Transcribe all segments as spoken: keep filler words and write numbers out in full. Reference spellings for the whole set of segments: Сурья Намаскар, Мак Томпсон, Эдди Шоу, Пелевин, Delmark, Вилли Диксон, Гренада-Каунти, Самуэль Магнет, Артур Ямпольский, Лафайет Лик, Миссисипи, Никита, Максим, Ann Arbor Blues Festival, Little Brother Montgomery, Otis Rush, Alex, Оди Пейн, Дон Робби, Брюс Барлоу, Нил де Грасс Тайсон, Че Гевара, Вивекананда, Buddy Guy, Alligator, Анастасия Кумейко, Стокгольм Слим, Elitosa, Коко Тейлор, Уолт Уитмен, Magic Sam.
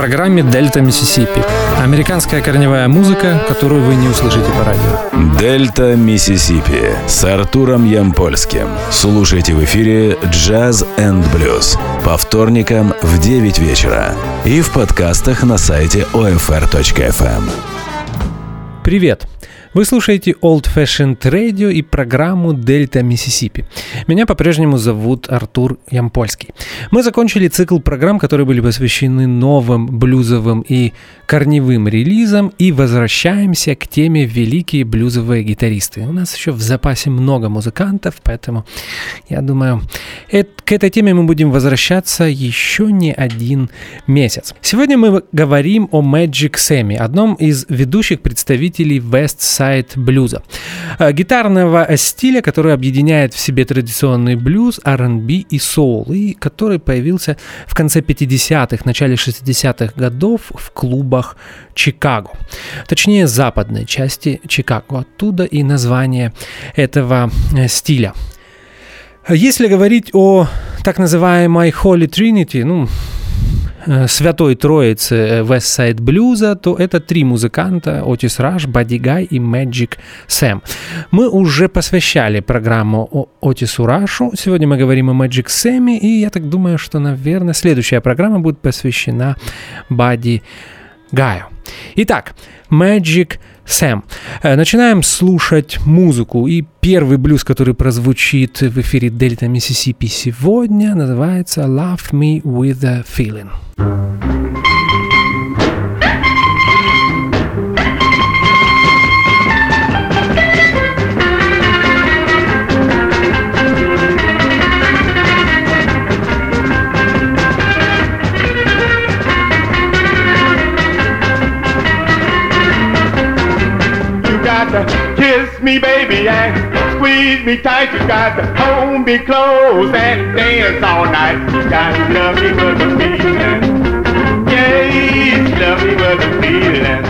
программе «Дельта Миссисипи». Американская корневая музыка, которую вы не услышите по радио. «Дельта Миссисипи» с Артуром Ямпольским. Слушайте в эфире «Джаз энд блюз» по вторникам в девять вечера и в подкастах на сайте о эф эр точка эф эм. Привет! Вы слушаете Old Fashioned Radio и программу «Дельта Миссисипи». Меня по-прежнему зовут Артур Ямпольский. Мы закончили цикл программ, которые были посвящены новым блюзовым и корневым релизам, и возвращаемся к теме «Великие блюзовые гитаристы». У нас еще в запасе много музыкантов, поэтому, я думаю, к этой теме мы будем возвращаться еще не один месяц. Сегодня мы говорим о Magic Sam, одном из ведущих представителей West Side блюза, гитарного стиля, который объединяет в себе традиционный блюз, ар энд би и соул, и который появился в конце пятидесятых, начале шестидесятых годов в клубах Чикаго, точнее западной части Чикаго, оттуда и название этого стиля. Если говорить о так называемой Holy Trinity, ну, Святой Троицы West Side блюза, то это три музыканта: Otis Rush, Buddy Guy и Magic Sam. Мы уже посвящали программу о Отису Рашу. Сегодня мы говорим о Magic Sam, и я так думаю, что, наверное, следующая программа будет посвящена Buddy Guy. Итак, Magic Sam. Начинаем слушать музыку, и первый блюз, который прозвучит в эфире «Дельта Миссисипи» сегодня, называется «Love Me With A Feeling». Kiss me, baby, and squeeze me tight. You got to hold me close and dance all night. You got to love me with a feeling. Yes, love me with a feeling.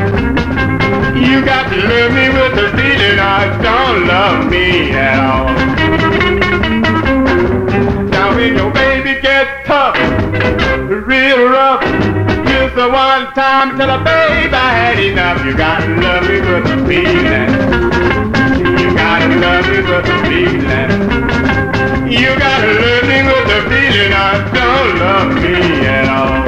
You got to love me with a feeling. I don't love me at all. Now when your baby gets tough, real rough, just the one time till a baby I had enough. You got to love me with a feeling. You gotta love me with a feeling. You gotta love me with a feeling. I don't love me at all.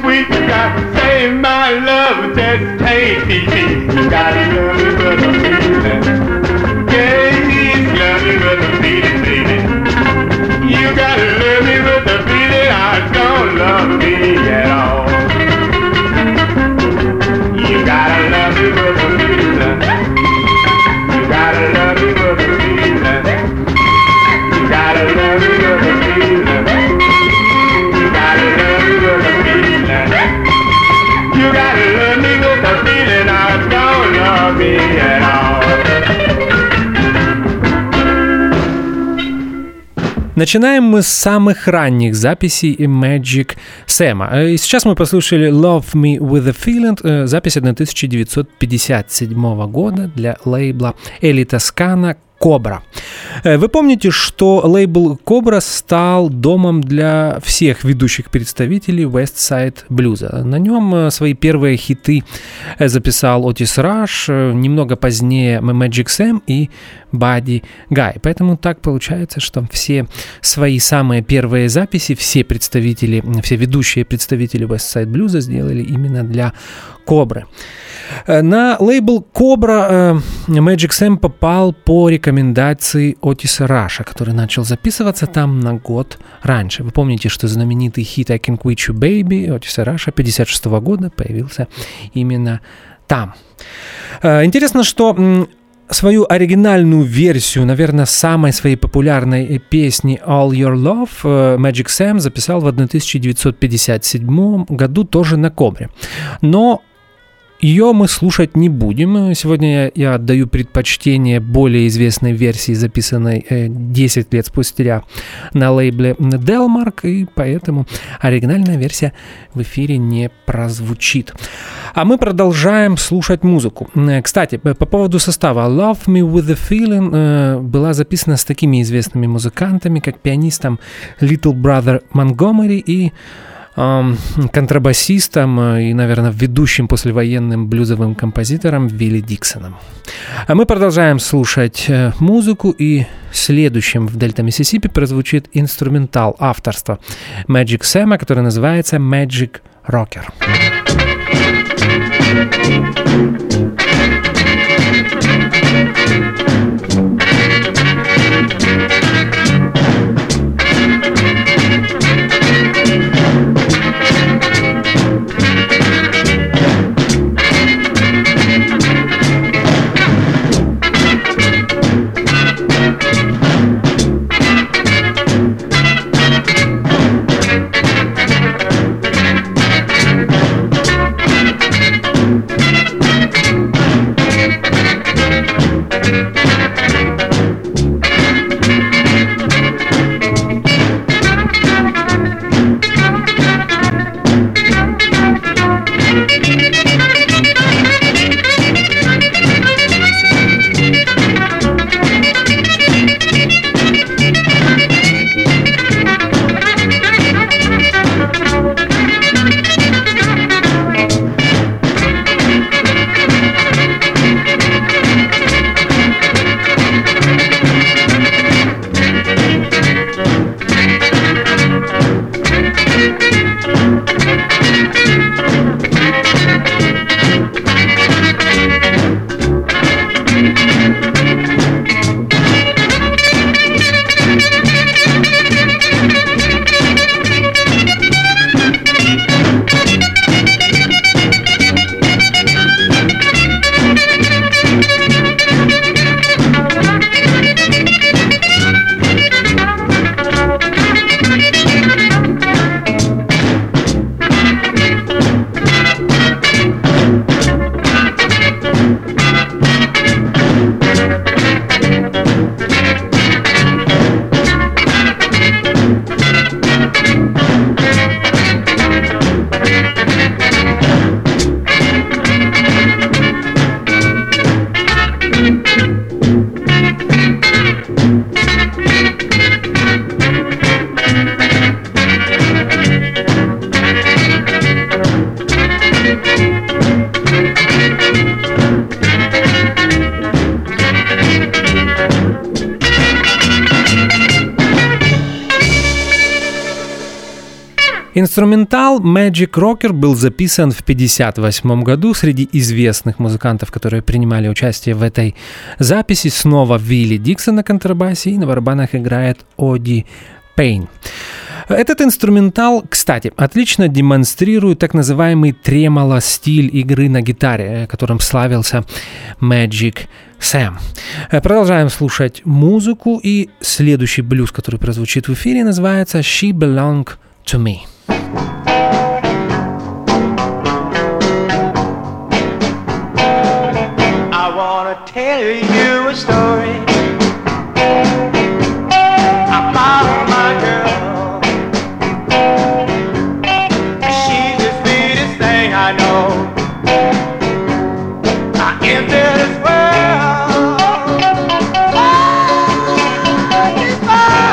Sweet, you gotta save my love, just take me deep. You gotta love me with a feeling. Yes, love me with a feeling, baby. You gotta love me with a feeling. I don't love me at all. You gotta love me with a feeling. You gotta love me with a feeling. You gotta love me with a feeling. You gotta love me with a feeling. I don't love me at all. Начинаем мы с самых ранних записей Magic Sam. И сейчас мы послушали Love Me With A Feeling, запись тысяча девятьсот пятьдесят седьмого года для лейбла Elitosa «Кобра». Вы помните, что лейбл «Кобра» стал домом для всех ведущих представителей West Side блюза. На нем свои первые хиты записал Otis Rush, немного позднее Magic Sam и Buddy Guy. Поэтому так получается, что все свои самые первые записи, все представители, все ведущие представители West Side блюза сделали именно для «Кобры». На лейбл «Кобра» Magic Sam попал по рекомендации Отиса Раша, который начал записываться там на год раньше. Вы помните, что знаменитый хит «I Can Quit You Baby» Отиса Раша пятьдесят шестого года появился именно там. Интересно, что свою оригинальную версию, наверное, самой своей популярной песни «All Your Love» Magic Sam записал в тысяча девятьсот пятьдесят седьмом году тоже на «Кобре». Но Ее мы слушать не будем. Сегодня я отдаю предпочтение более известной версии, записанной десять лет спустя на лейбле Delmark, и поэтому оригинальная версия в эфире не прозвучит. А мы продолжаем слушать музыку. Кстати, по поводу состава. Love Me With The Feeling была записана с такими известными музыкантами, как пианистом Little Brother Montgomery и контрабасистом и, наверное, ведущим послевоенным блюзовым композитором Вилли Диксоном. А мы продолжаем слушать музыку, и следующим в Дельта Миссисипи прозвучит инструментал авторства Magic Sam, который называется Magic Rocker. Инструментал Magic Rocker был записан в пятьдесят восьмом году. Среди известных музыкантов, которые принимали участие в этой записи, снова Вилли Диксон на контрабасе, и на барабанах играет Оди Пейн. Этот инструментал, кстати, отлично демонстрирует так называемый тремоло-стиль игры на гитаре, которым славился Magic Sam. Продолжаем слушать музыку, и следующий блюз, который прозвучит в эфире, называется «She Belong to Me». I wanna tell you a story about my girl. She's the sweetest thing I know in this world. Oh, she's mine.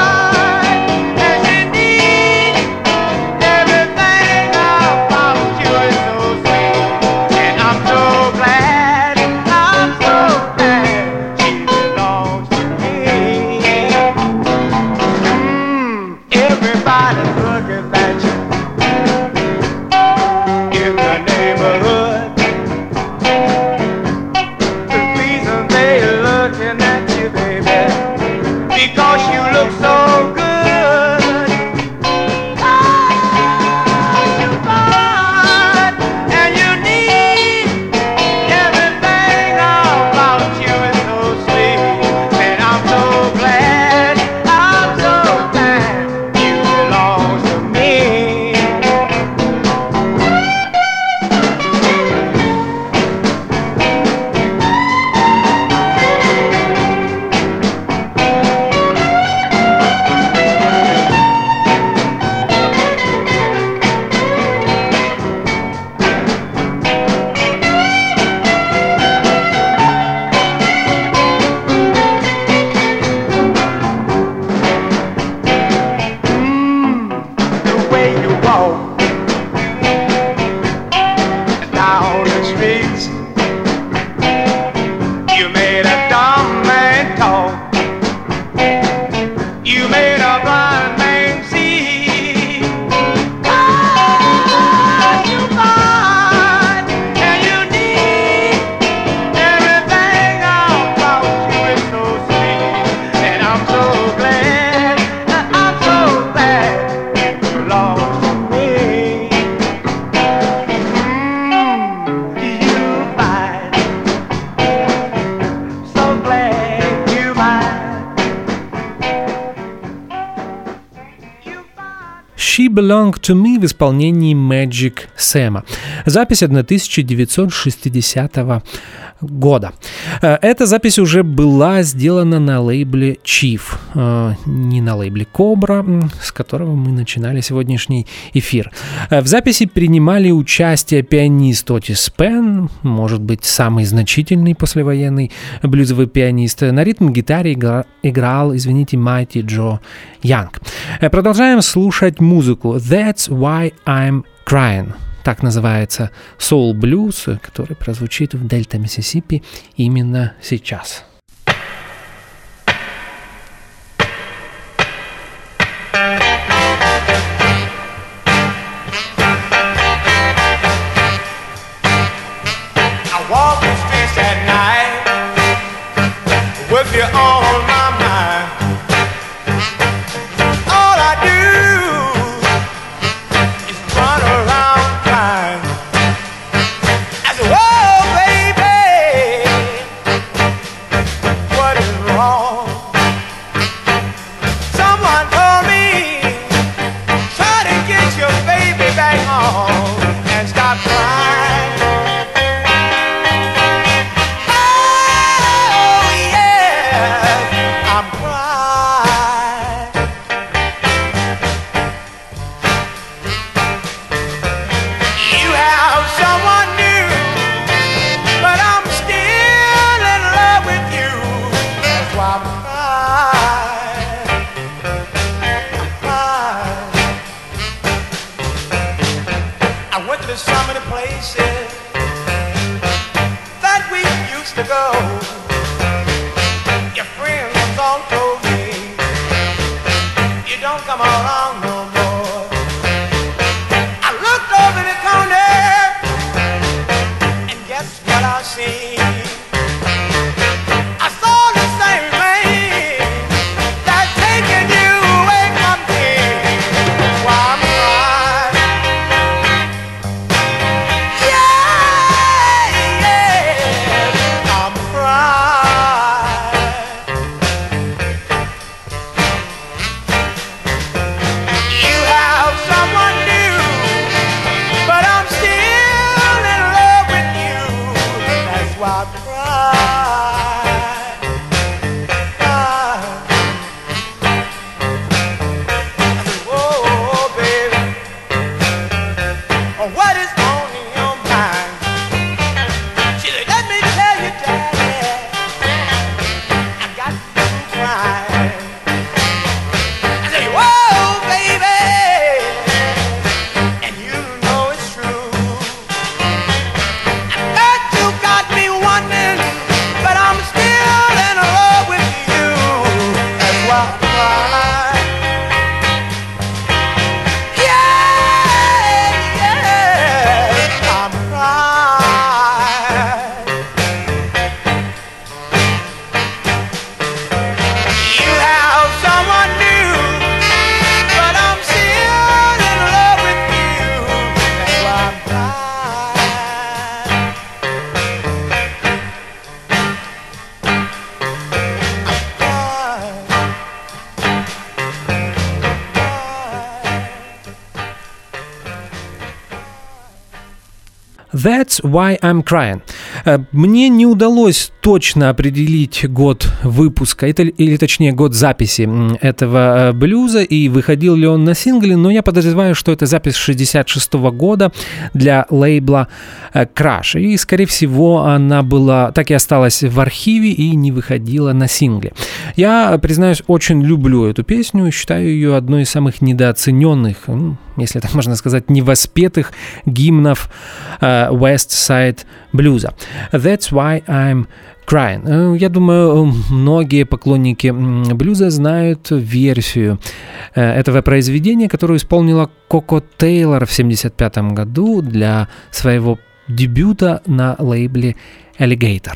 Belong to Me в исполнении Magic Sam. Запись тысяча девятьсот шестидесятого года. Эта запись уже была сделана на лейбле Chief, не на лейбле Кобра, с которого мы начинали сегодняшний эфир. В записи принимали участие пианист Отис Спен, может быть, самый значительный послевоенный блюзовый пианист. На ритм-гитаре играл, извините, Майти Джо Янг. Продолжаем слушать музыку. That's Why I'm Crying. Так называется соул-блюз, который прозвучит в Дельта Миссисипи именно сейчас. That's Why I'm Crying. Мне не удалось точно определить год выпуска, или точнее год записи этого блюза, и выходил ли он на сингле, но я подозреваю, что это запись шестьдесят шестого года для лейбла Crash, и, скорее всего, она была, так и осталась в архиве и не выходила на сингле. Я, признаюсь, очень люблю эту песню и считаю ее одной из самых недооцененных, если так можно сказать, невоспетых гимнов West Side блюза. That's Why I'm Crying. Я думаю, многие поклонники блюза знают версию этого произведения, которую исполнила Коко Тейлор в семьдесят пятом году для своего дебюта на лейбле Alligator.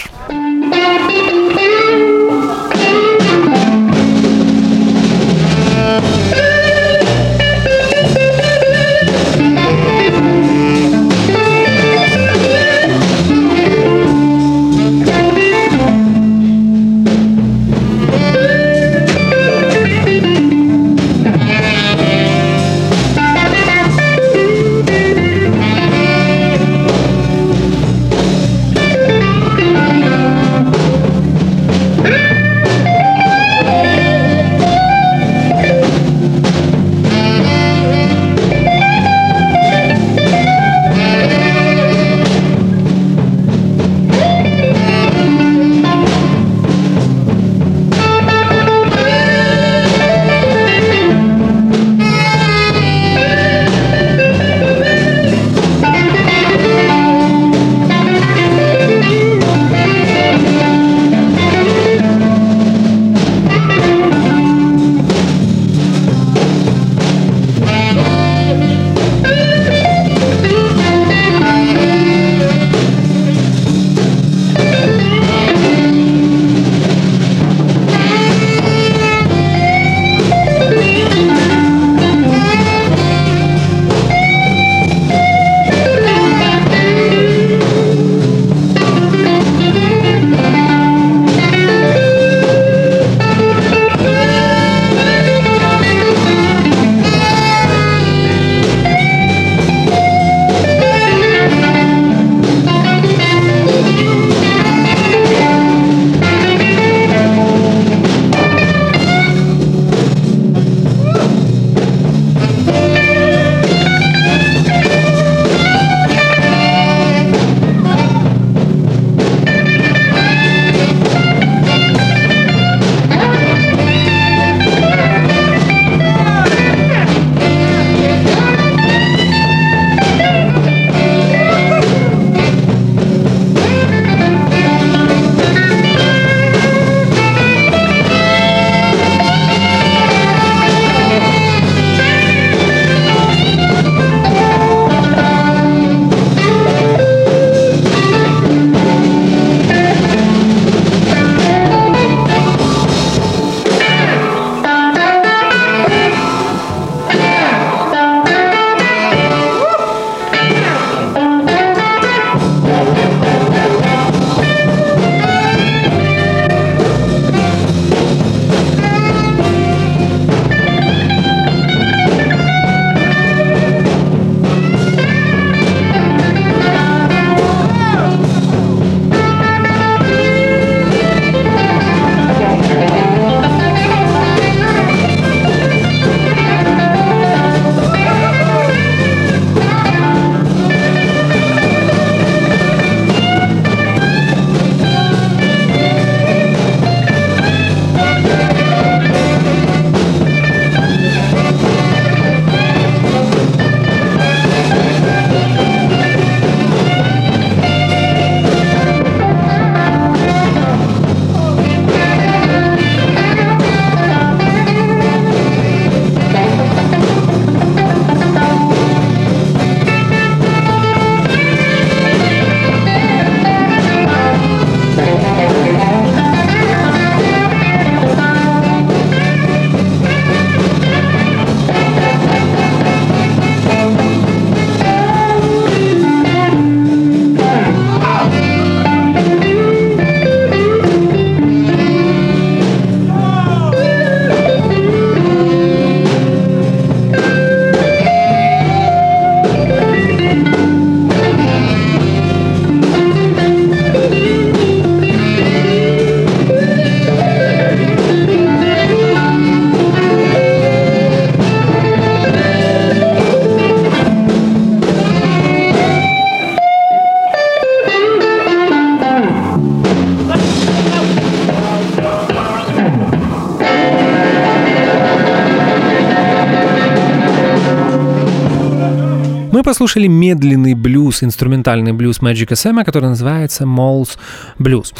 послушали медленный блюз, инструментальный блюз Мэджика Сэма, который называется «Моллс Блюз».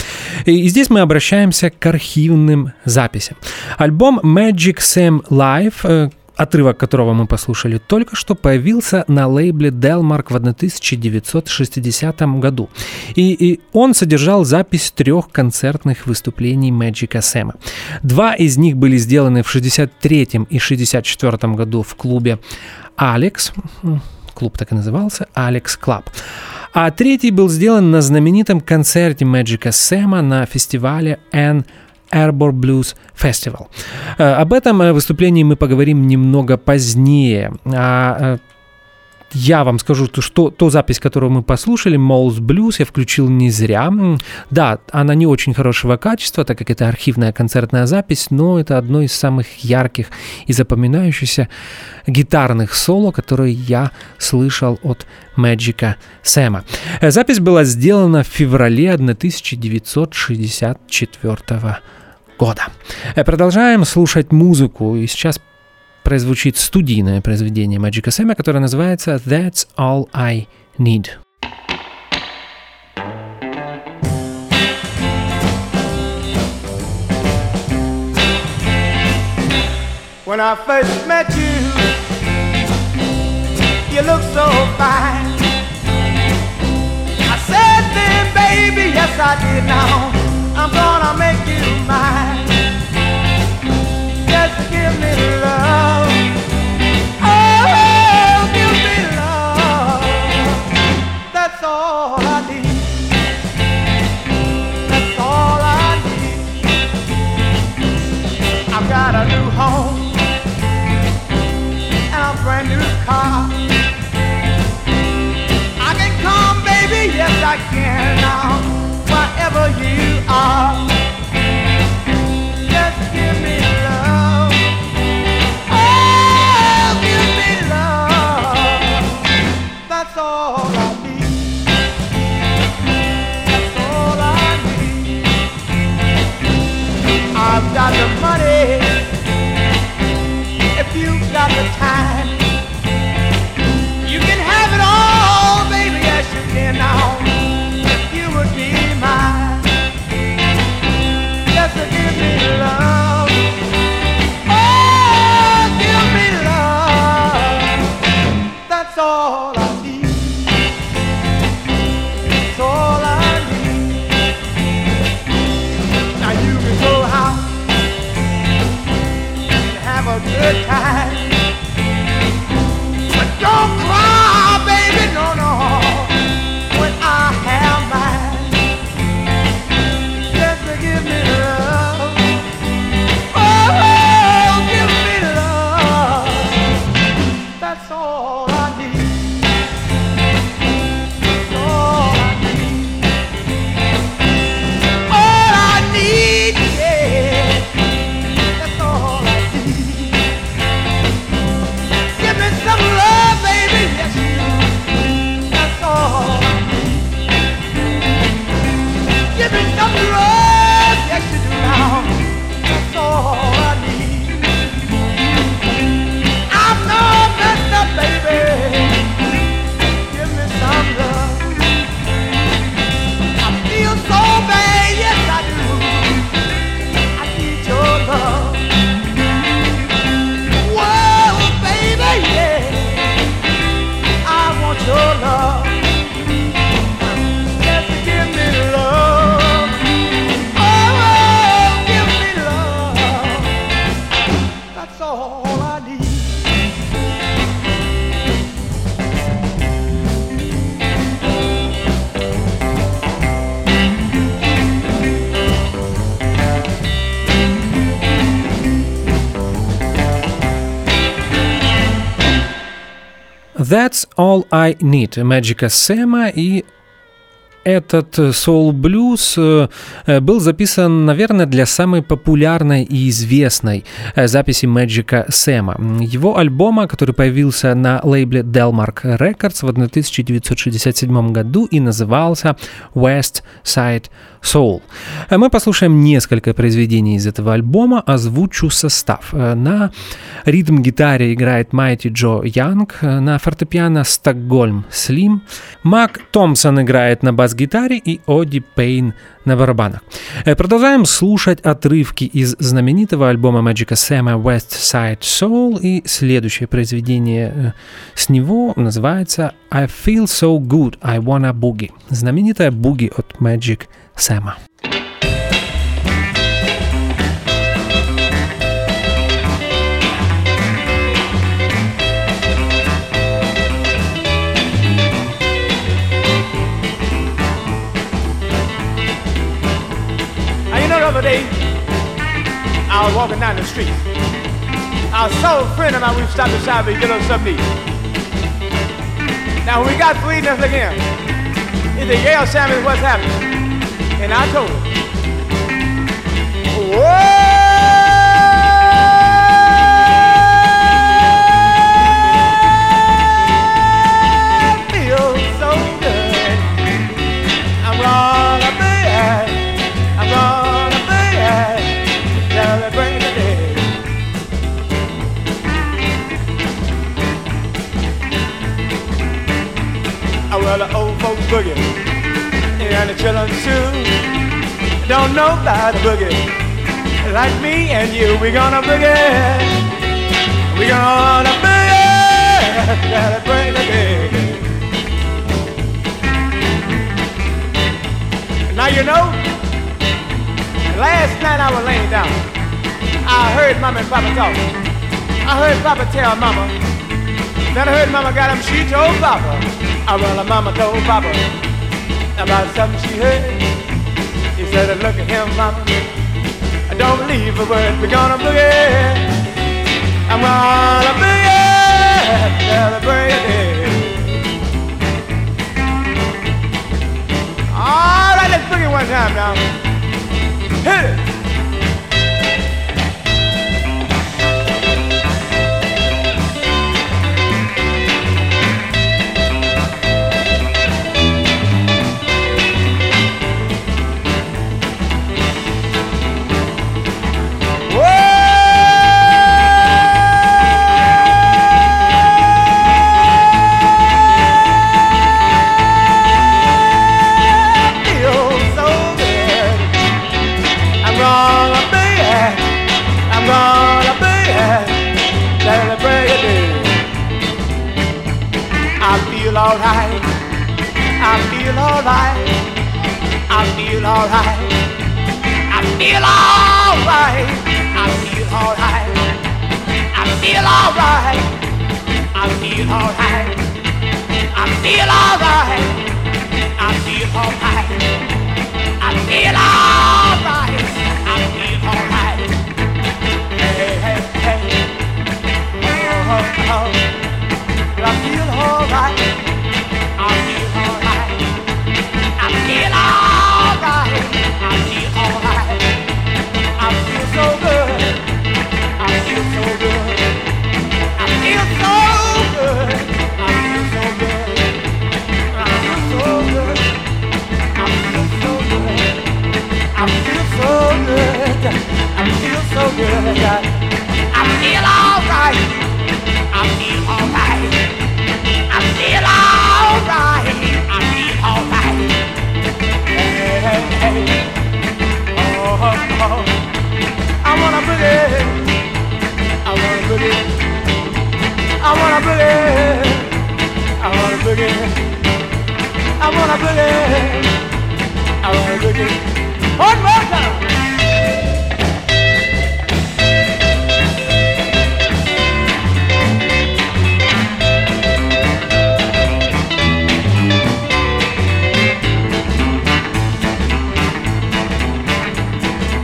И здесь мы обращаемся к архивным записям. Альбом «Magic Sam Live», отрывок которого мы послушали только что, появился на лейбле Delmark в тысяча девятьсот шестидесятом году. И, и он содержал запись трех концертных выступлений Мэджика Сэма. Два из них были сделаны в шестьдесят третьем и шестьдесят четвёртом году в клубе «Alex». Клуб так и назывался, «Alex Club». А третий был сделан на знаменитом концерте Мэджика Сэма на фестивале Ann Arbor Blues Festival. Об этом выступлении мы поговорим немного позднее. Я вам скажу, что ту запись, которую мы послушали, «Моллс Блюз», я включил не зря. Да, она не очень хорошего качества, так как это архивная концертная запись, но это одно из самых ярких и запоминающихся гитарных соло, которые я слышал от Мэджика Сэма. Запись была сделана в феврале тысяча девятьсот шестьдесят четвёртого года. Продолжаем слушать музыку, и сейчас прозвучит студийное произведение Мэджика Сэма, которое называется «That's All I Need». When I first met you, you looked so fine. I said then, baby, yes I did. Now I'm gonna make you mine. Just give me love. I can come, baby, yes I can now, wherever you are. Just give me love, oh, give me love, that's all I need, that's all I need. I've got the money, if you've got the time. Now, if you would be mine, just to give me love, oh, give me love, that's all I need, that's all I need. Now you can go out and have a good time, but don't cry, baby, no, no. «That's all I need» Мэджика Сэма и этот соул-блюз был записан, наверное, для самой популярной и известной записи Мэджика Сэма. Его альбома, который появился на лейбле Delmark Records в тысяча девятьсот шестьдесят седьмом году и назывался West Side Soul. Мы послушаем несколько произведений из этого альбома, озвучу состав. На ритм-гитаре играет Майти Джо Янг, на фортепиано Стокгольм Слим, Мак Томпсон играет на бас-гитаре и Оди Пейн на барабанах. Продолжаем слушать отрывки из знаменитого альбома Мэджика Сэма West Side Soul, и следующее произведение с него называется I Feel So Good, I Wanna Boogie. Знаменитая буги от Magic Сэма. I was walking down the street. I saw a friend of mine. We stopped beside me, get us something to eat. Now when we got to eating, I looked at him. He said, "Yeah, Sammy, what's happening?" And I told him, "Whoa, feels so good. I'm gonna be happy. I'm gonna be happy. Celebrate the day." Oh, well, the old folks boogie, and the children too. Don't know about the boogie. Like me and you, we're gonna boogie. We're gonna boogie. Celebrate the day. Now you know. Last night I was laying down. I heard Mama and Papa talk. I heard Papa tell Mama. Then I heard Mama got him. She told Papa. I well, Mama told Papa about something she heard. He said, "Look at him, Mama. I don't believe a word. We're gonna boogie. I'm gonna boogie, celebrate it." All right, let's boogie one time now. Hit it! Alright, I feel alright, I feel alright, I feel alright, I feel alright, I feel alright, I feel alright, I feel alright, I feel alright, I feel alright, I feel alright. Hey, hey, hey, oh, oh, oh. I feel alright. I feel alright. I feel alright. I feel alright. I feel so good. I feel so good. I feel so good. I feel so good. I feel so good. I feel so good. I feel so good. I feel so good. I feel alright. I feel alright. I feel alright. I feel alright. Hey, hey, hey. Oh, oh, oh. I wanna boogie. I wanna boogie. I wanna boogie. I wanna boogie. I wanna boogie. I wanna boogie. One more time.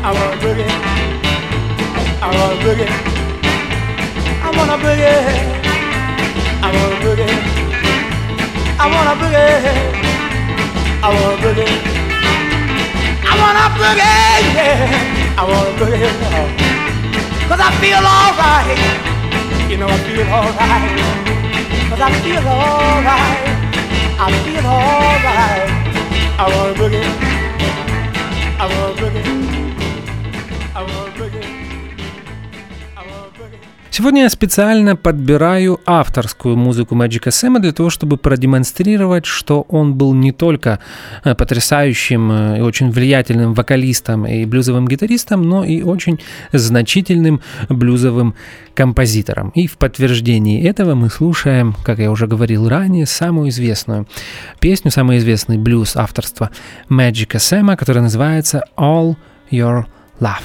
I wanna boogie, I wanna boogie, I wanna boogie, I wanna boogie, I want a boogie. I want a boogie, yeah. I want a boogie, yeah. 'Cause I feel alright. You know I feel alright. 'Cause I feel alright. I feel alright. I want a boogie. I want a boogie. I want a boogie. Сегодня я специально подбираю авторскую музыку Мэджика Сэма для того, чтобы продемонстрировать, что он был не только потрясающим и очень влиятельным вокалистом и блюзовым гитаристом, но и очень значительным блюзовым композитором. И в подтверждении этого мы слушаем, как я уже говорил ранее, самую известную песню, самый известный блюз авторства Мэджика Сэма, которая называется «All Your Love».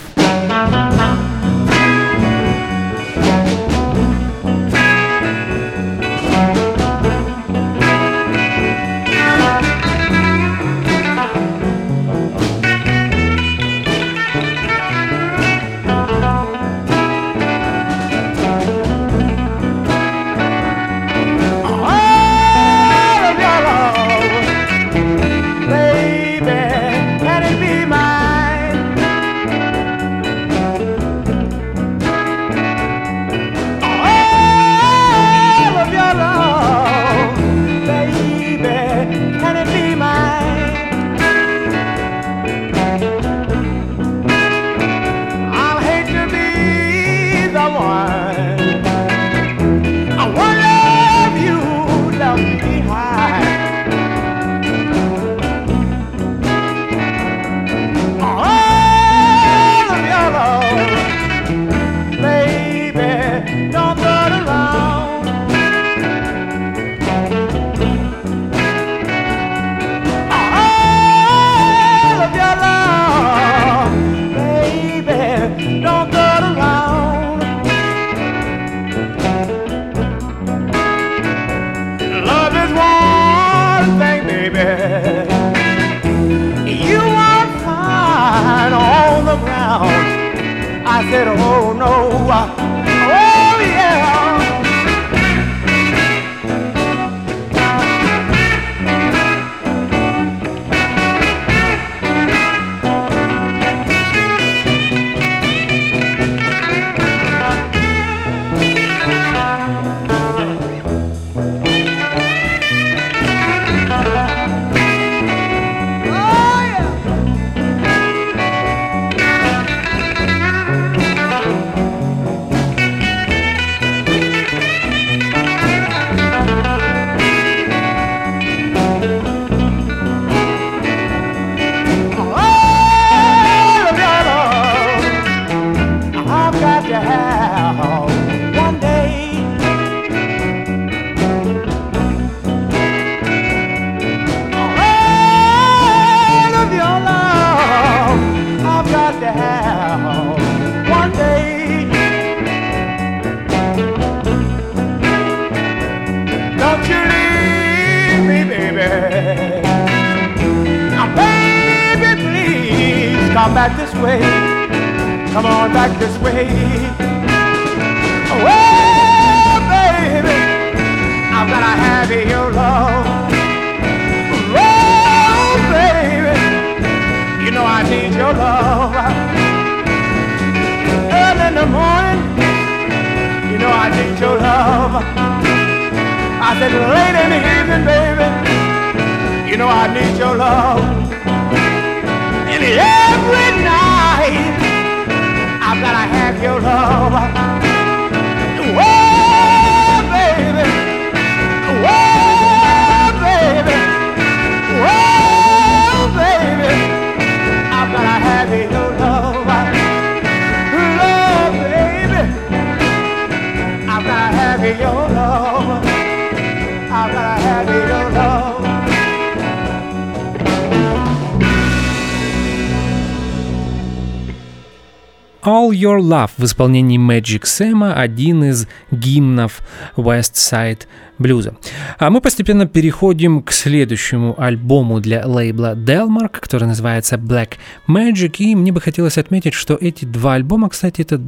«All Your Love» в исполнении Magic Sam, один из гимнов West Side блюза. А мы постепенно переходим к следующему альбому для лейбла Delmark, который называется Black Magic, и мне бы хотелось отметить, что эти два альбома, кстати, это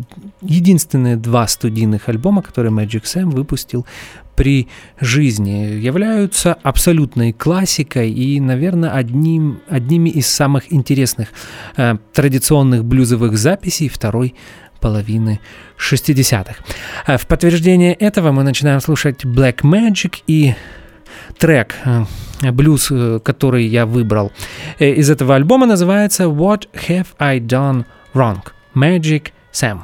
единственные два студийных альбома, которые Magic Sam выпустил при жизни, являются абсолютной классикой и, наверное, одним, одними из самых интересных э, традиционных блюзовых записей второй половины шестидесятых. В подтверждение этого мы начинаем слушать Black Magic, и трек, блюз, который я выбрал из этого альбома, называется What Have I Done Wrong? Magic Sam.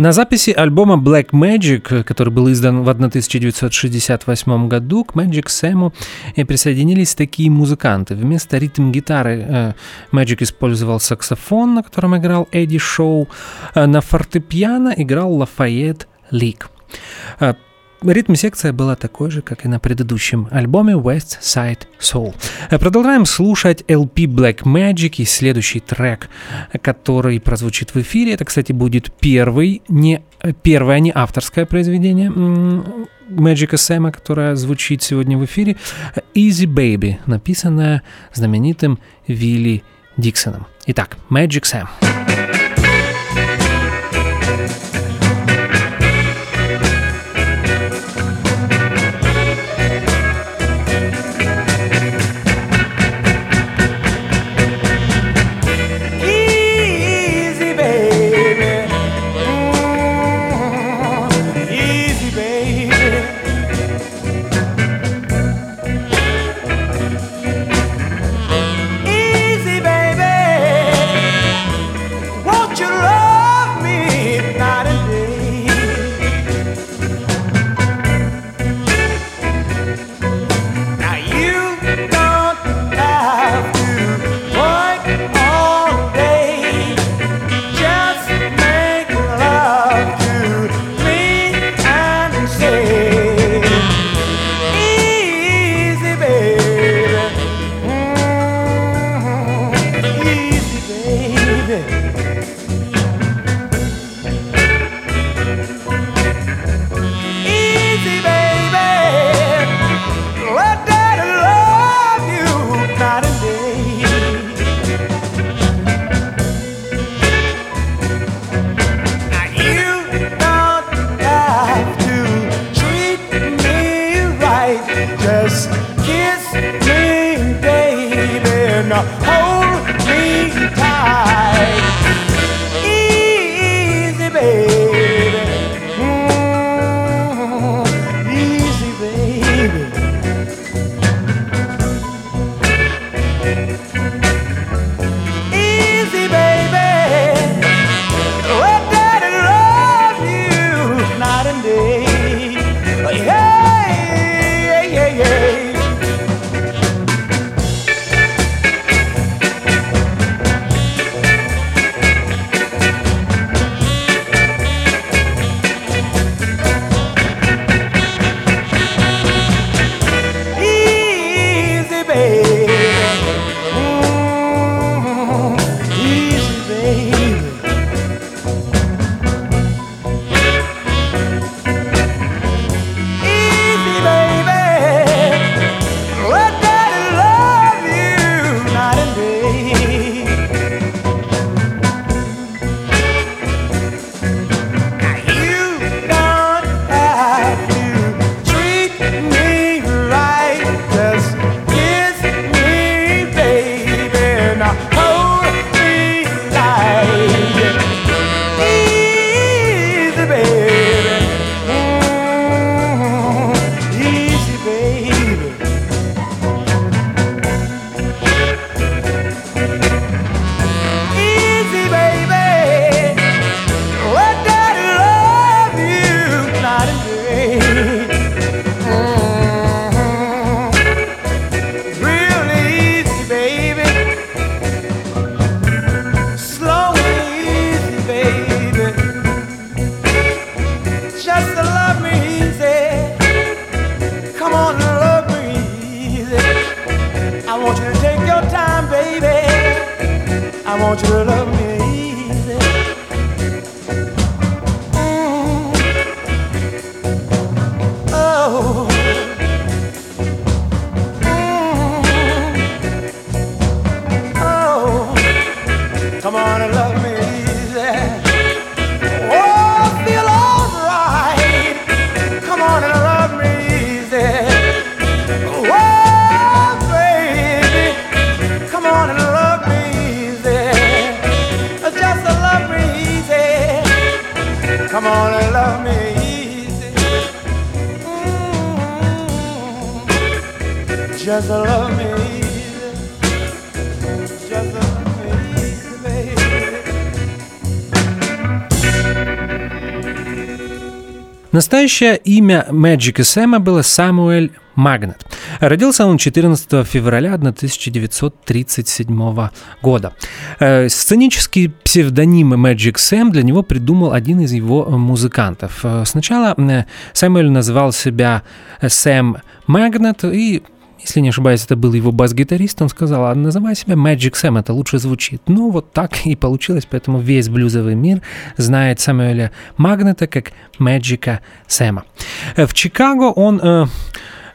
На записи альбома Black Magic, который был издан в тысяча девятьсот шестьдесят восьмом году, к Magic Sam'у присоединились такие музыканты. Вместо ритм-гитары Magic использовал саксофон, на котором играл Эдди Шоу, на фортепиано играл Лафайет Лик. Ритм-секция была такой же, как и на предыдущем альбоме West Side Soul. Продолжаем слушать эл пи Black Magic, и следующий трек, который прозвучит в эфире, это, кстати, будет первый, не, первое не авторское произведение Magic Sam'а, которое звучит сегодня в эфире, Easy Baby, написанное знаменитым Вилли Диксоном. Итак, Magic Sam. kiss, kiss me, baby, now hold me tight, easy, baby, mm-hmm. Easy, baby, easy, baby, oh, daddy loves you night and day. Настоящее имя Мэджика Сэма было Самуэль Магнет. Родился он четырнадцатого февраля тысяча девятьсот тридцать седьмого года. Сценический псевдоним Magic Sam для него придумал один из его музыкантов. Сначала Самуэль называл себя Сэм Магнет, и, если не ошибаюсь, это был его бас-гитарист, он сказал: а называй себя Magic Sam, это лучше звучит. Ну, вот так и получилось, поэтому весь блюзовый мир знает Самуэля Магнета как Мэджика Сэма. В Чикаго он э,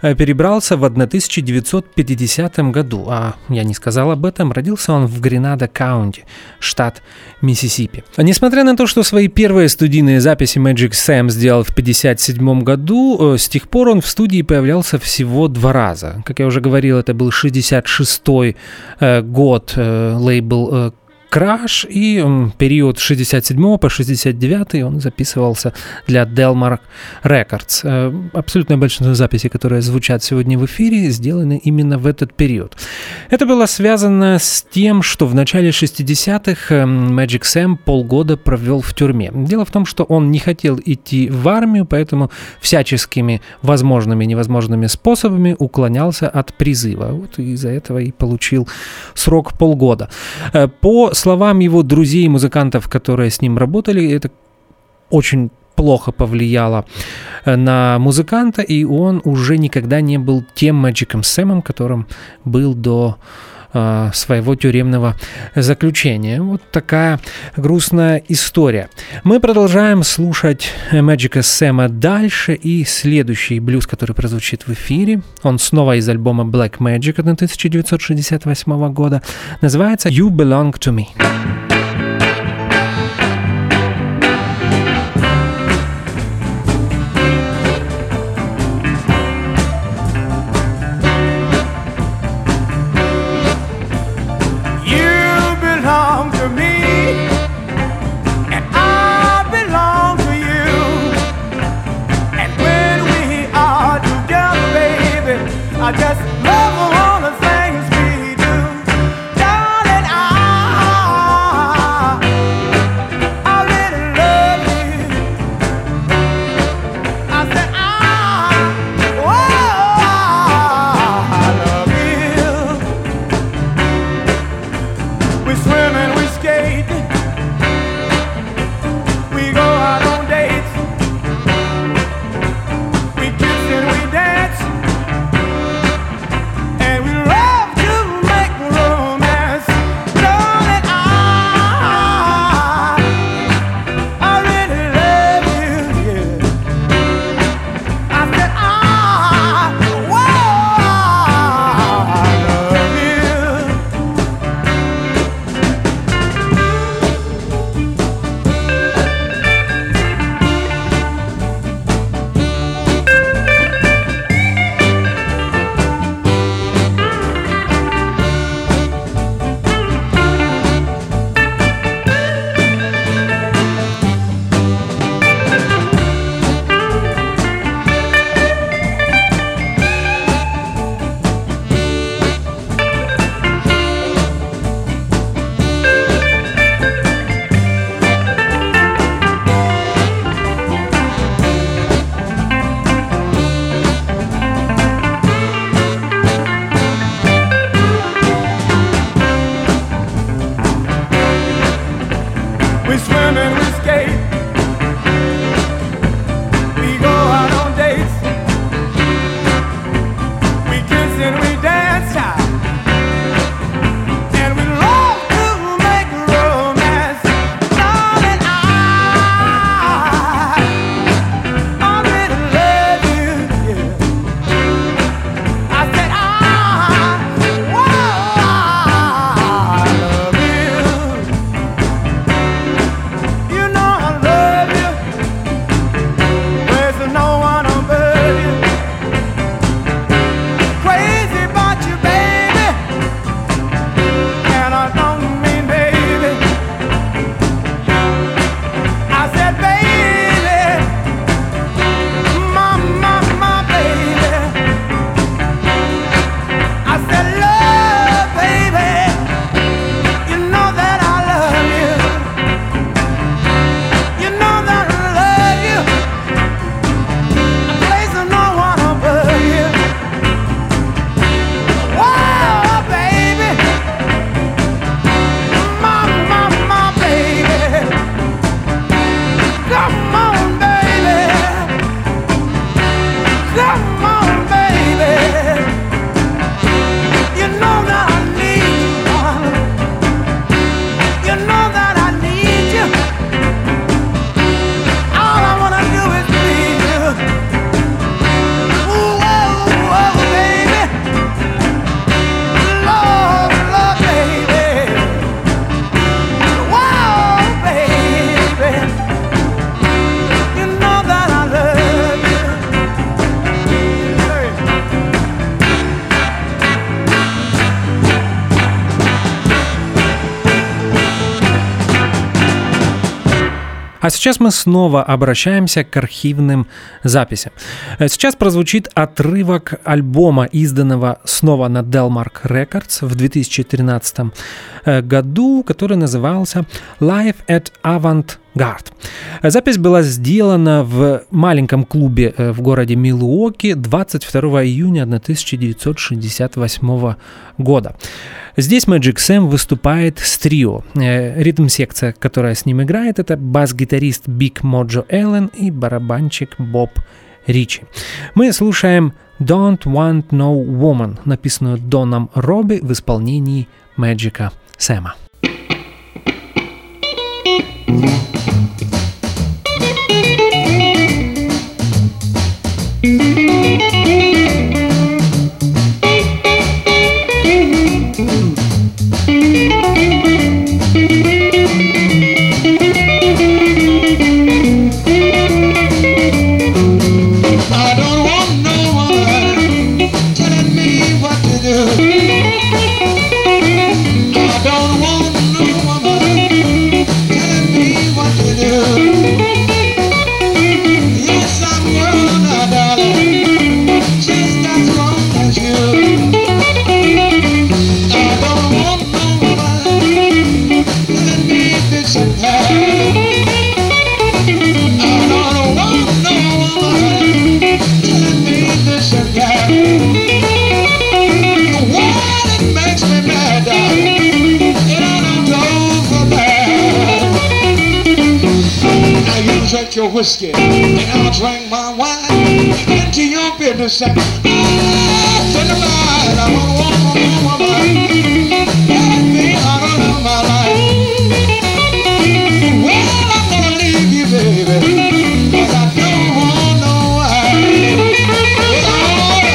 перебрался в тысяча девятьсот пятидесятом году, а я не сказал об этом, родился он в Гренада-Каунти, штат Миссисипи. Несмотря на то, что свои первые студийные записи Magic Sam сделал в тысяча девятьсот пятьдесят седьмом году, с тех пор он в студии появлялся всего два раза. Как я уже говорил, это был шестьдесят шестой год, лейбл Crash, и период с шестьдесят седьмого по шестьдесят девятый он записывался для Delmark Records. Абсолютное большинство записей, которые звучат сегодня в эфире, сделаны именно в этот период. Это было связано с тем, что в начале шестидесятых Magic Sam полгода провел в тюрьме. Дело в том, что он не хотел идти в армию, поэтому всяческими возможными и невозможными способами уклонялся от призыва. Вот из-за этого и получил срок полгода. По словам его друзей и музыкантов, которые с ним работали, это очень плохо повлияло на музыканта, и он уже никогда не был тем Magic Сэмом, которым был до э, своего тюремного заключения. Вот такая грустная история. Мы продолжаем слушать Magic Сэма дальше, и следующий блюз, который прозвучит в эфире, он снова из альбома Black Magic тысяча девятьсот шестьдесят восьмого года, называется «You Belong to Me». А сейчас мы снова обращаемся к архивным записям. Сейчас прозвучит отрывок альбома, изданного снова на Delmark Records в две тысячи тринадцатом году, который назывался «Live at Avant-Garde». Запись была сделана в маленьком клубе в городе Милуоки двадцать второго июня тысяча девятьсот шестьдесят восьмого года. Здесь Magic Sam выступает с трио. Ритм-секция, которая с ним играет, это бас-гитарист Биг Моджо Эллен и барабанщик Боб Ричи. Мы слушаем «Don't Want No Woman», написанную Доном Робби в исполнении Magic Sam. Thank you. drink your whiskey, and I'll drink my wine. Get to your business and off in the ride. I wanna walk on the woman, get me out of my life. Well, I'm gonna leave you, baby, 'cause I don't want no wine. It's all right.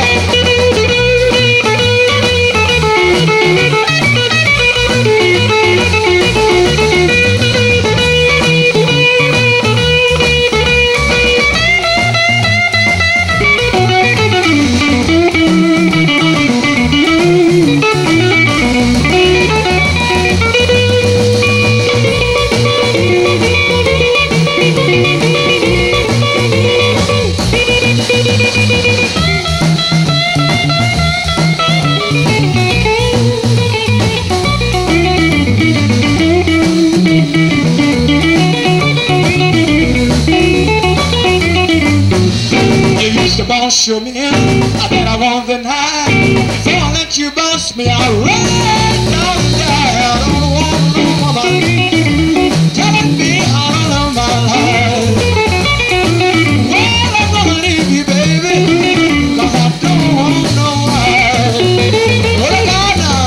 Boss you me in, I bet I want the night. If they don't let you boss me, I'll run down there. I don't want no woman telling me how to live my life. Well, I'm gonna leave you, baby, 'cause I don't want no wife. What I got now?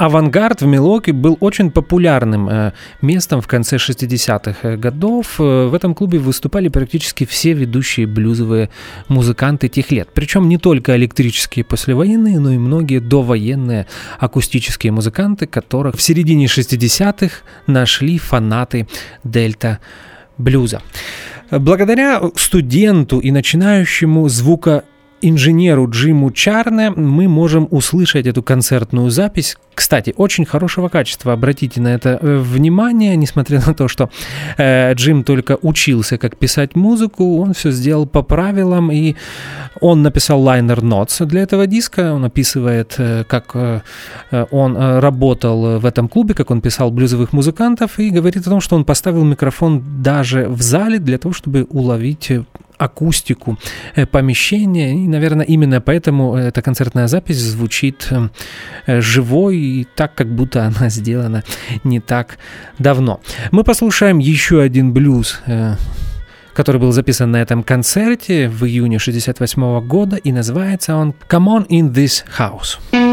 Авангард в Милуоке был очень популярным местом в конце шестидесятых годов. В этом клубе выступали практически все ведущие блюзовые музыканты тех лет. Причем не только электрические послевоенные, но и многие довоенные акустические музыканты, которых в середине шестидесятых нашли фанаты Дельта блюза. Благодаря студенту и начинающему звука инженеру Джиму Чарне мы можем услышать эту концертную запись. Кстати, очень хорошего качества, обратите на это внимание. Несмотря на то, что э, Джим только учился, как писать музыку, он все сделал по правилам, и он написал liner notes для этого диска. Он описывает, э, как э, он работал в этом клубе, как он писал блюзовых музыкантов, и говорит о том, что он поставил микрофон даже в зале для того, чтобы уловить акустику помещения. И, наверное, именно поэтому эта концертная запись звучит живой и так, как будто она сделана не так давно. Мы послушаем еще один блюз, который был записан на этом концерте в июне шестьдесят восьмого года, и называется он «Come on in this house». Yeah.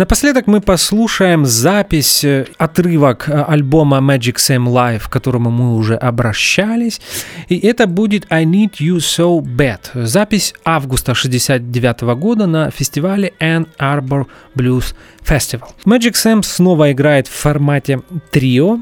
Напоследок мы послушаем запись, отрывок альбома Magic Sam Live, к которому мы уже обращались. И это будет I Need You So Bad. Запись августа шестьдесят девятого года на фестивале Ann Arbor Blues Festival. Magic Sam снова играет в формате трио.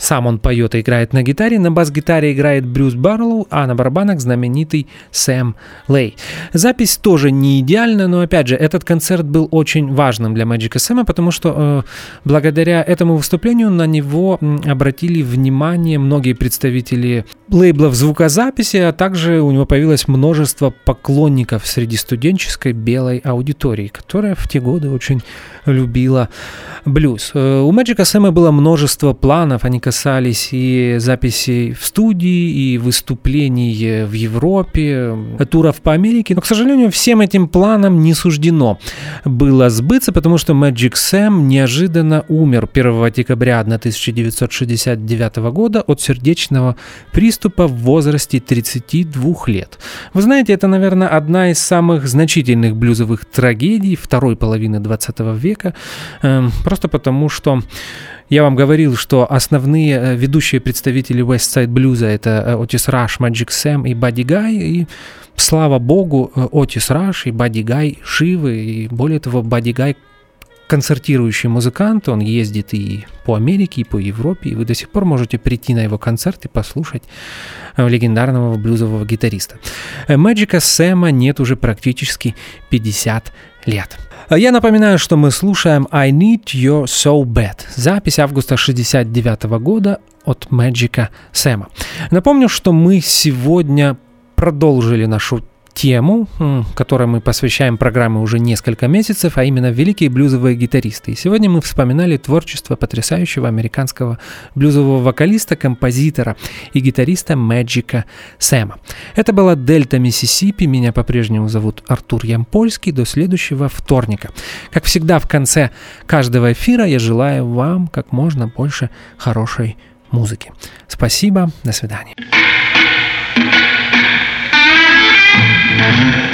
Сам он поет и играет на гитаре, на бас-гитаре играет Брюс Барлоу, а на барабанах знаменитый Сэм Лей. Запись тоже не идеальна, но опять же, этот концерт был очень важным для Мэджика Сэма, потому что э, благодаря этому выступлению на него обратили внимание многие представители лейблов звукозаписи, а также у него появилось множество поклонников среди студенческой белой аудитории, которая в те годы очень любила блюз. Э, у Мэджика Сэма было множество планов, они касались и записей в студии, и выступлений в Европе, туров по Америке. Но, к сожалению, всем этим планам не суждено было сбыться, потому что Magic Sam неожиданно умер первого декабря тысяча девятьсот шестьдесят девятого года от сердечного приступа в возрасте тридцати двух лет. Вы знаете, это, наверное, одна из самых значительных блюзовых трагедий второй половины двадцатого века, просто потому что я вам говорил, что основные ведущие представители West Side блюза — это Otis Rush, Magic Sam и Buddy Guy, и слава богу, Otis Rush и Buddy Guy живы, и более того, Buddy Guy концертирующий музыкант, он ездит и по Америке, и по Европе, и вы до сих пор можете прийти на его концерт и послушать легендарного блюзового гитариста. Мэджика Сэма нет уже практически пятьдесят лет. Я напоминаю, что мы слушаем I Need You So Bad, запись августа шестьдесят девятого года от Мэджика Сэма. Напомню, что мы сегодня продолжили нашу тему, которой мы посвящаем программе уже несколько месяцев, а именно великие блюзовые гитаристы. И сегодня мы вспоминали творчество потрясающего американского блюзового вокалиста, композитора и гитариста Мэджика Сэма. Это была Дельта Миссисипи. Меня по-прежнему зовут Артур Ямпольский. До следующего вторника. Как всегда, в конце каждого эфира я желаю вам как можно больше хорошей музыки. Спасибо. До свидания. Yeah.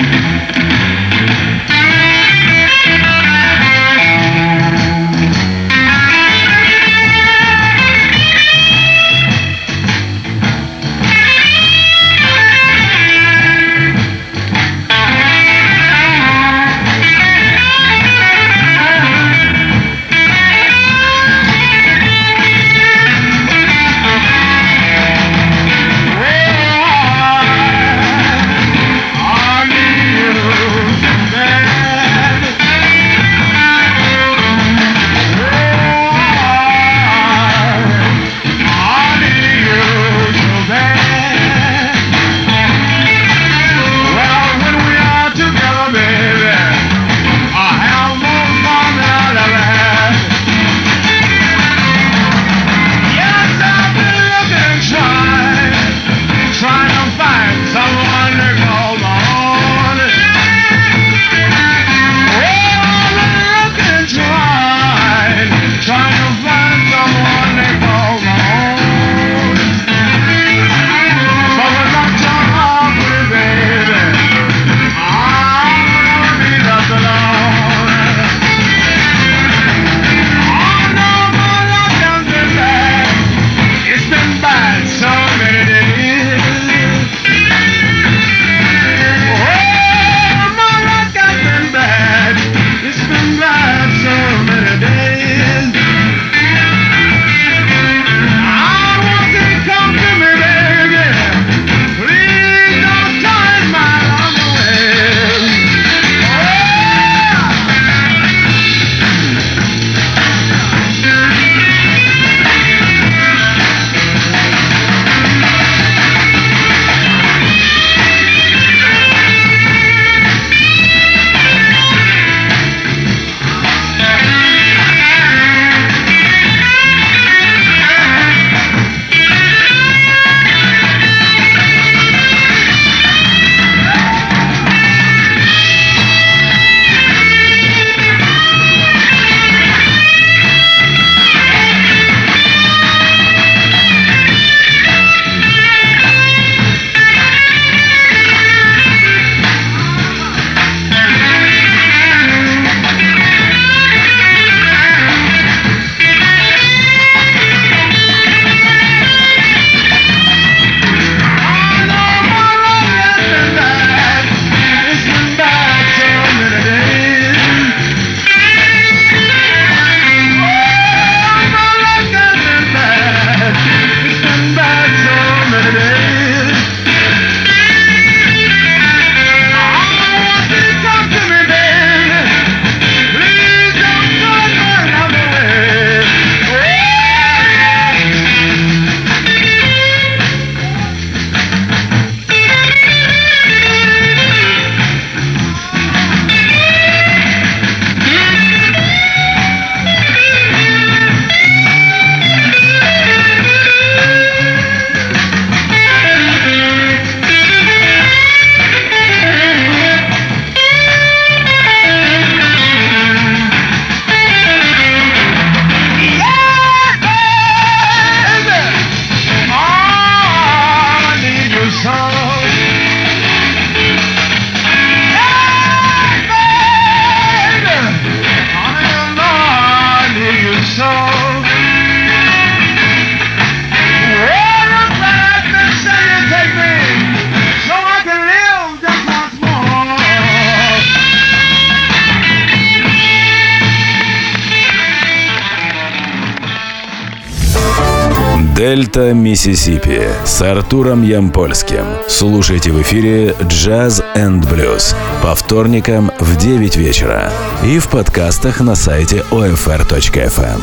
Дельта Миссисипи с Артуром Ямпольским. Слушайте в эфире Jazz энд Blues по вторникам в девять вечера и в подкастах на сайте о эф эр точка эф эм.